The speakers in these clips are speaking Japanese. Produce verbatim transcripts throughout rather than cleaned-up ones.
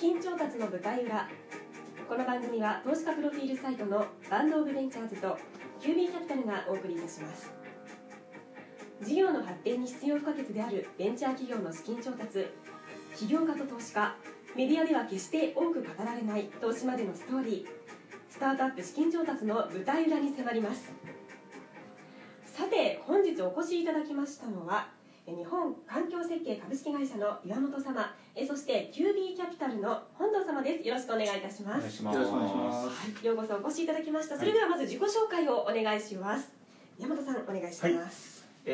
資金調達の舞台裏。この番組は投資家プロフィールサイトのバンドオブベンチャーズと キュービー キャピタルがお送りいたします。事業の発展に必要不可欠であるベンチャー企業の資金調達、起業家と投資家、メディアでは決して多く語られない投資までのストーリー、スタートアップ資金調達の舞台裏に迫ります。さて、本日お越しいただきましたのは日本環境設計株式会社の岩本様、そして キュービー キャピタルの本堂様です。よろしくお願いいたします。よろしくお願いします。ようこそお越しいただきました。それではまず自己紹介をお願いします。岩本さん、お願いします。はい、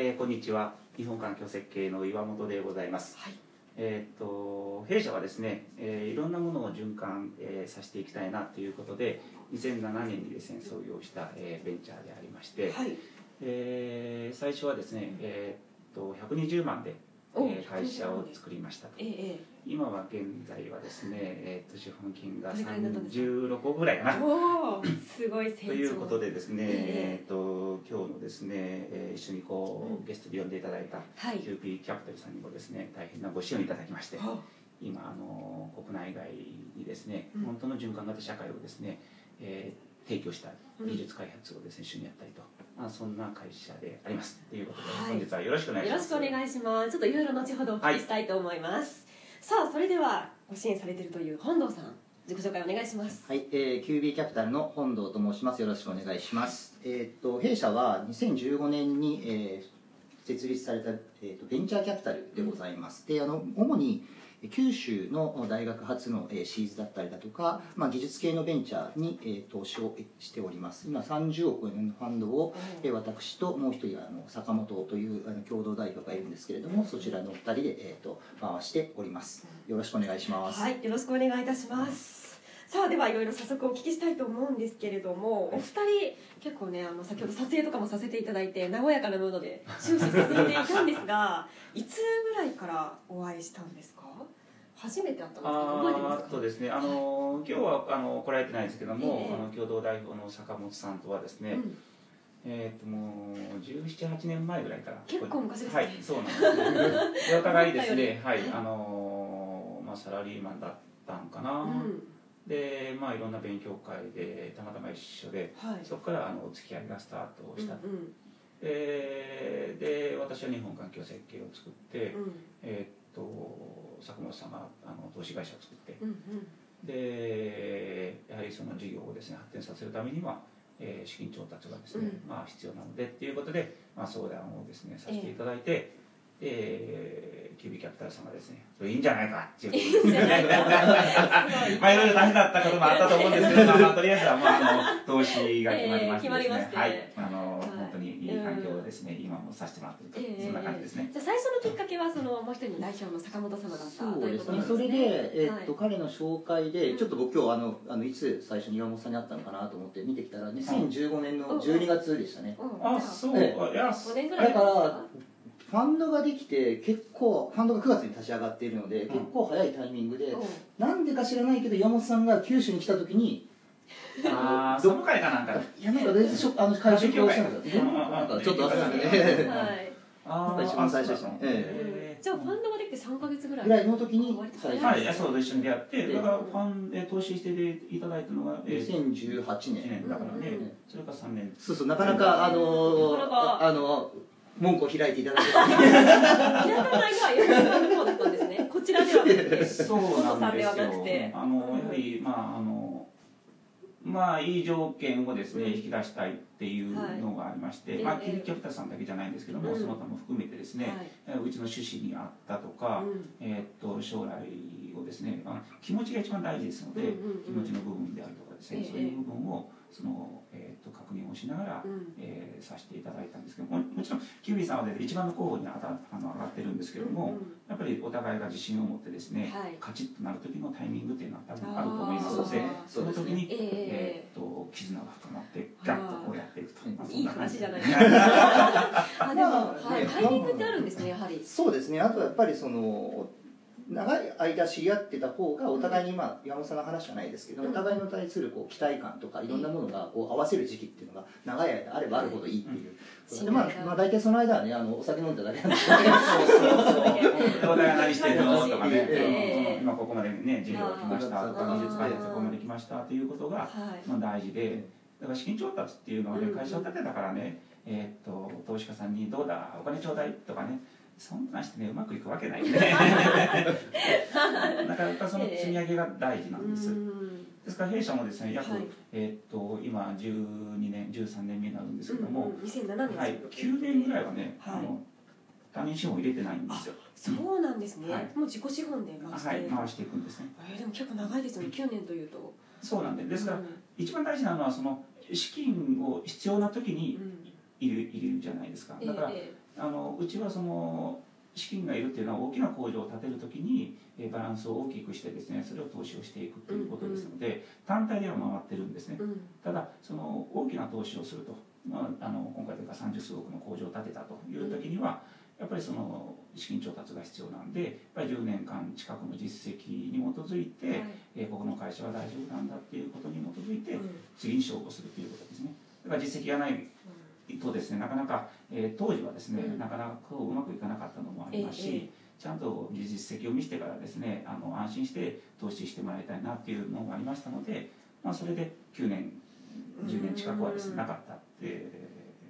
えー、こんにちは、日本環境設計の岩本でございます。はい、えー、と弊社はですね、えー、いろんなものを循環、えー、させていきたいなということでにせんななねんにですね創業した、えー、ベンチャーでありまして、はい、えー、最初はですね、えー、とひゃくにじゅうまんで、えー、会社を作りましたと。ええ、今は現在はですね、えー、と資本金がさんじゅうろくおくぐらいかなおすごい成長ということでですね、えー、と今日のですね、えー、一緒にこうゲストで呼んでいただいた キュービー キャピタルさんにもですね大変なご支援をいただきまして、今あの国内外にですね本当の循環型社会をですね、えー提供した技術開発をですね、うん、一緒にやったりと、まあ、そんな会社でありますということで、はい、本日はよろしくお願いします。よろしくお願いします。ちょっといろいろ後ほどお聞きしたいと思います。はい、さあ、それではご支援されているという本堂さん、自己紹介お願いします。はい、えー、キュービー キャピタルの本堂と申します。よろしくお願いします。えー、と弊社はにせんじゅうごねんに、えー、設立された、えー、とベンチャーキャピタルでございます。で、あの主に九州の大学発のシーズだったりだとか、まあ、技術系のベンチャーに投資をしております。今さんじゅうおくえんのファンドを私ともう一人坂本という共同代表がいるんですけれども、そちらのお二人で回しております。よろしくお願いします。はい、よろしくお願いいたします。さあ、ではいろいろ早速お聞きしたいと思うんですけれども、お二人結構ね、あの先ほど撮影とかもさせていただいて和やかなムードで終始進んでいたんですがいつぐらいからお会いしたんですか？初めて会ったの覚えてますか？そうですね、あの今日はあの来られてないんですけども、えー、あの共同代表の坂本さんとはですね、うん、えー、ともうじゅうなな、はちねんまえぐらいから結構昔ですね。はい、そうなんですお互いですね、はい、あのまあ、サラリーマンだったんかな、うん、で、まあ、いろんな勉強会でたまたま一緒で、はい、そこからあのお付き合いがスタートした、うんうん、えー、で私は日本環境設計を作って、うん、えー、と坂本さんがあの投資会社を作って、うんうん、でやはりその事業をですね発展させるためには、えー、資金調達がですね、うん、まあ、必要なのでっていうことで、まあ、相談をですねさせていただいて、えー、キュービー キャピタルさんがですねそれいいんじゃないかっていうことですねまあいろいろ大変だったこともあったと思うんですけど、まあまあ、とりあえずは、まあ、あの投資が決まりましてですね、えー、はい、あの、はい、本当にいい環境をですね、うん、今もさせてもらっていると、えー、そんな感じですね。じゃあ最初のきっかけはそのもう一人の代表の坂本様だった、そうですね。それで、えーっとはい、彼の紹介でちょっと僕今日あのあのいつ最初に岩本さんに会ったのかなと思って見てきたらにせんじゅうごねんのじゅうにがつでしたね。うんうん、あ、そう、いや、ごねんぐらいだからファンドができて結構ファンドがくがつに立ち上がっているので、うん、結構早いタイミングで、うん、なんでか知らないけど山本さんが九州に来た時にあどこかなんかいやなんか全然ショあの会社協会なんかちょっとあったんで、ね、はい、あ一番最初でしたね。えー、じゃあファンドができてさんかげつぐらいぐらいの時に最初、はい、そうと一緒に出会って、だからファンで投資していただいたのがにせんじゅうはちねんだからね、うんうん、それからさんねん、そうそう、なかなかあのあの門戸を開いていただいて開かないのはよくそうだったんですね。こちらではなくてそうなんですよ。あのやはりまああのまあ、いい条件をですね、うん、引き出したいっていうのがありまして、はい、まあ、キュービー キャピタルさんだけじゃないんですけども、うん、その他も含めてですね、はい、うちの趣旨にあったとか、うん、えー、っと将来をですね、あの気持ちが一番大事ですので、うんうんうん、気持ちの部分であるとかですね、そういう部分をその、えー、っと確認をしながら、うん、えー、させていただいたんですけども、もちろん キュービー さんは、ね、一番の候補に上がってるんですけども、うんうん、やっぱりお互いが自信を持ってですね、はい、カチッとなる時のタイミングっていうのは多分あると思いますので、その時に、えーえー、っと絆が深まってガッとこうやっていくと、まあ、いい話じゃないですかあでも、まあ、はい、タイミングってあるんですね、やはり。そうですね。あとやっぱりその長い間知り合ってた方がお互いに、まあ、山本さんの話じゃないですけど、お互いの対するこう期待感とかいろんなものがこう合わせる時期っていうのが長い間あればあるほどいいっていう、うんうん、でまあ、まあ、大体その間はね、あのお酒飲んだだけなんですけど東大は何してるのとかね、えー、今ここまでね授業が来ましたとか技術開発がここまで来ましたということが、まあ、大事で、だから資金調達っていうのはね、会社を建てたからね、えー、っと投資家さんにどうだお金ちょうだいとかね、そんなしてねうまくいくわけないねなかなかその積み上げが大事なんです。ですから弊社もですね、約、はい、えー、と今じゅうにねんじゅうさんねんめになるんですけども、うんうん、にせんななねん、はい、きゅうねんぐらいはね、はい、あの他人資本入れてないんですよ。そうなんですね、はい、もう自己資本で回して、はい、回していくんですね、えー、でも結構長いですよね、きゅうねんというと。そうなんで、ですから、うん、一番大事なのはその資金を必要な時に入れる、入れるじゃないですか。だから、えーあのうちはその資金がいるっていうのは大きな工場を建てるときにバランスを大きくしてですね、それを投資をしていくということですので、単体では回ってるんですね。ただその大きな投資をすると、まあ、あの今回というかさんじゅうすうおくの工場を建てたというときにはやっぱりその資金調達が必要なんで、やっぱりじゅうねんかん近くの実績に基づいて、はい、えここの会社は大丈夫なんだっていうことに基づいて次に勝負するということですね。だから実績がないとですね、なかなか、えー、当時はですね、うん、なかなかうまくいかなかったのもありますし、ちゃんと実績を見せてからですね、あの安心して投資してもらいたいなっていうのがありましたので、まあ、それできゅうねんじゅうねん近くはですねなかったって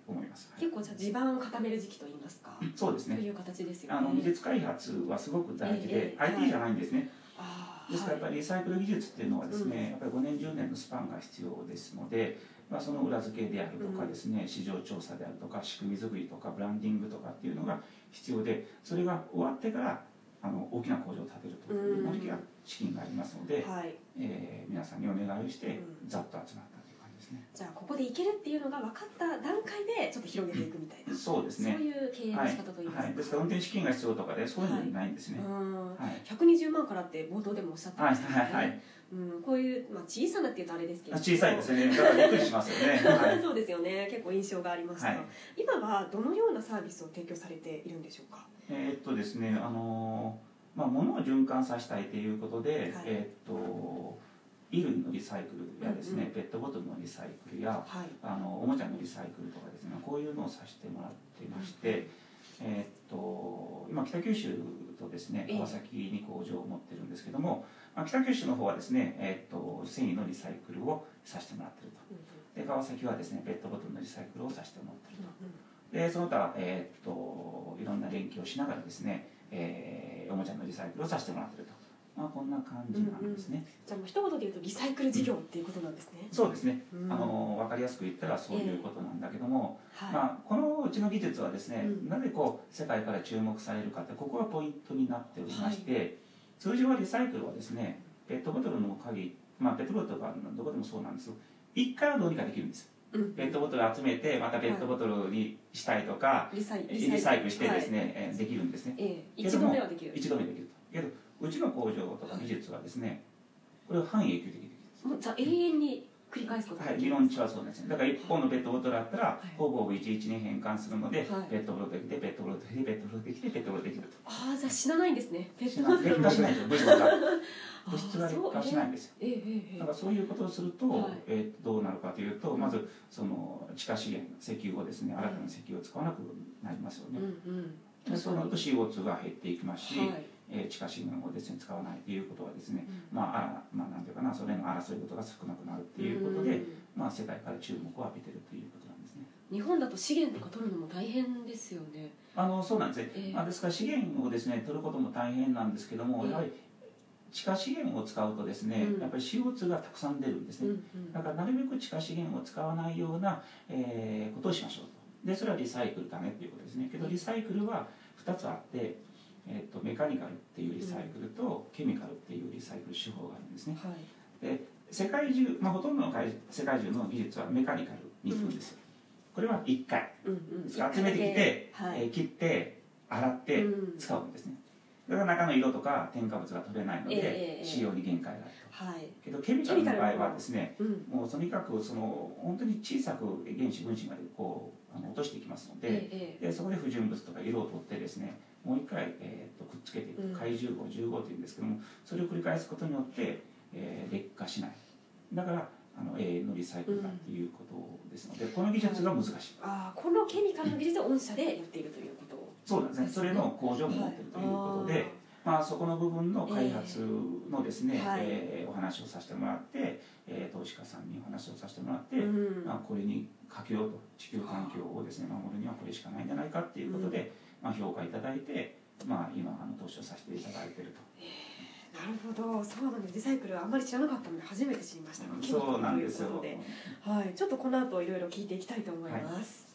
思います、はい、結構じゃあ地盤を固める時期といいますか、そうですね、という形ですよね。あの技術開発はすごく大事で、えーえー、アイティー じゃないんですね。あー、ですからやっぱりリサイクル技術っていうのはですね、うん、やっぱりごねんじゅうねんのスパンが必要ですので、まあ、その裏付けであるとかですね、市場調査であるとか仕組み作りとかブランディングとかっていうのが必要で、それが終わってからあの大きな工場を建てるというのには資金がありますので、え皆さんにお願いをしてざっと集まったという感じですね。じゃあここでいけるっていうのが分かった段階でちょっと広げていくみたいな、そうですね、そういう経営の仕方といいますか、はいはい、ですから運転資金が必要とかでそういうのないんですね。ひゃくにじゅうまんからって冒頭でもおっしゃってましたね、はいはいはい、うん、こういう、まあ、小さなっていうとあれですけど、小さいですね、だからびっくりしますよねそうですよね、結構印象がありました、はい、今はどのようなサービスを提供されているんでしょうか。えー、っとですね、あのーまあ、物を循環させたいということで、はい、えー、っと衣類のリサイクルやですね、うんうん、ペットボトルのリサイクルや、はい、あのおもちゃのリサイクルとかですね、こういうのをさせてもらっていまして、うん、えー、っと今北九州とですね川崎に工場を持ってるんですけども、北九州の方はですね、えー、と繊維のリサイクルをさせてもらってると、うん、で川崎はですねペットボトルのリサイクルをさせてもらってると、うん、でその他、えー、といろんな連携をしながらですね、えー、おもちゃのリサイクルをさせてもらってると、まあ、こんな感じなんですね、うんうん、じゃあもう一言で言うとリサイクル事業っていうことなんですね、うん、そうですね、うん、あの分かりやすく言ったらそういうことなんだけども、えーはい、まあ、このうちの技術はですね、うん、なぜこう世界から注目されるかって、ここがポイントになっておりまして、はい、通常はリサイクルはですね、ペットボトルの鍵、まあ、ペットボトルはどこでもそうなんですよ、一回はどうにかできるんですよ、うん、ペットボトル集めてまたペットボトルにしたいとか、はい、リサイクルしてですね、はい、できるんですね、えー、一度目はできる、一度目できると。けどうちの工場とか技術はですね、これを半永久的にできるんです。もうじゃあ永遠に繰り返すことができる、はい、理論値はそうですね。だからいっぽんのペットボトルあったら、はい、ほぼいちにちに変換するので、はい、ペットボトルできてペットボトルできてペットボトルできてペットボトルできると。ああ、じゃあ死なないんですね。ペットボトル劣化しないと物質が物質が劣化しないんですよ。えーえーえー、だからそういうことをすると、はい、えー、どうなるかというと、まずその地下資源、石油をですね、新たな石油を使わなくなりますよね。うんうん、でそうなると シーオーツー が減っていきますし。はい、地下資源をですね使わないということはですね、うん、まあ、まあ、なんていうかな、それの争いことが少なくなるっていうことで、うん、まあ、世界から注目を浴びてるということなんですね。日本だと資源とか取るのも大変ですよね。あの、そうなんですね、えーまあ、ですから資源をですね取ることも大変なんですけども、やはり地下資源を使うとですね、やっぱり シーオーツー がたくさん出るんですね、うんうん、だからなるべく地下資源を使わないような、えー、ことをしましょうと。でそれはリサイクルだねっていうことですね。けどリサイクルはふたつあって、えー、とメカニカルっていうリサイクルとケミカルっていうリサイクル手法があるんですね、はい、で世界中、まあ、ほとんどの世界中の技術はメカニカルに行くんですよ、うん、これはいっかい、うんうん、集めてきて、はい、えー、切って洗って使うんですね、うん、だから中の色とか添加物が取れないので使用に限界があると、はい、けどケミカルの場合はですね、うん、もうとにかくその本当に小さく原子分子までこうあの落としていきますので、えー、でそこで不純物とか色を取ってですね、もう一回、えー、とくっつけていく回じゅうご、じゅうごというんですけども、それを繰り返すことによって、えー、劣化しない、だからあの永遠のリサイクルだっていうことですので、うん、この技術が難しい、はい、あこのケミカルの技術を御社でやっているということそうなんですね、それの工場も持っているということで、はい、あまあ、そこの部分の開発のですね、えーはい、えー、お話をさせてもらって、えー、投資家さんにお話をさせてもらって、うん、まあ、これにかけようと、地球環境をですね守るにはこれしかないんじゃないかっていうことで、うん、まあ、評価いただいて、まあ、今あの投資をさせていただいていると。なるほど、そうなんです。リサイクルはあんまり知らなかったので初めて知りました。そうなんですよ。はい、ちょっとこの後いろいろ聞いていきたいと思います。はい。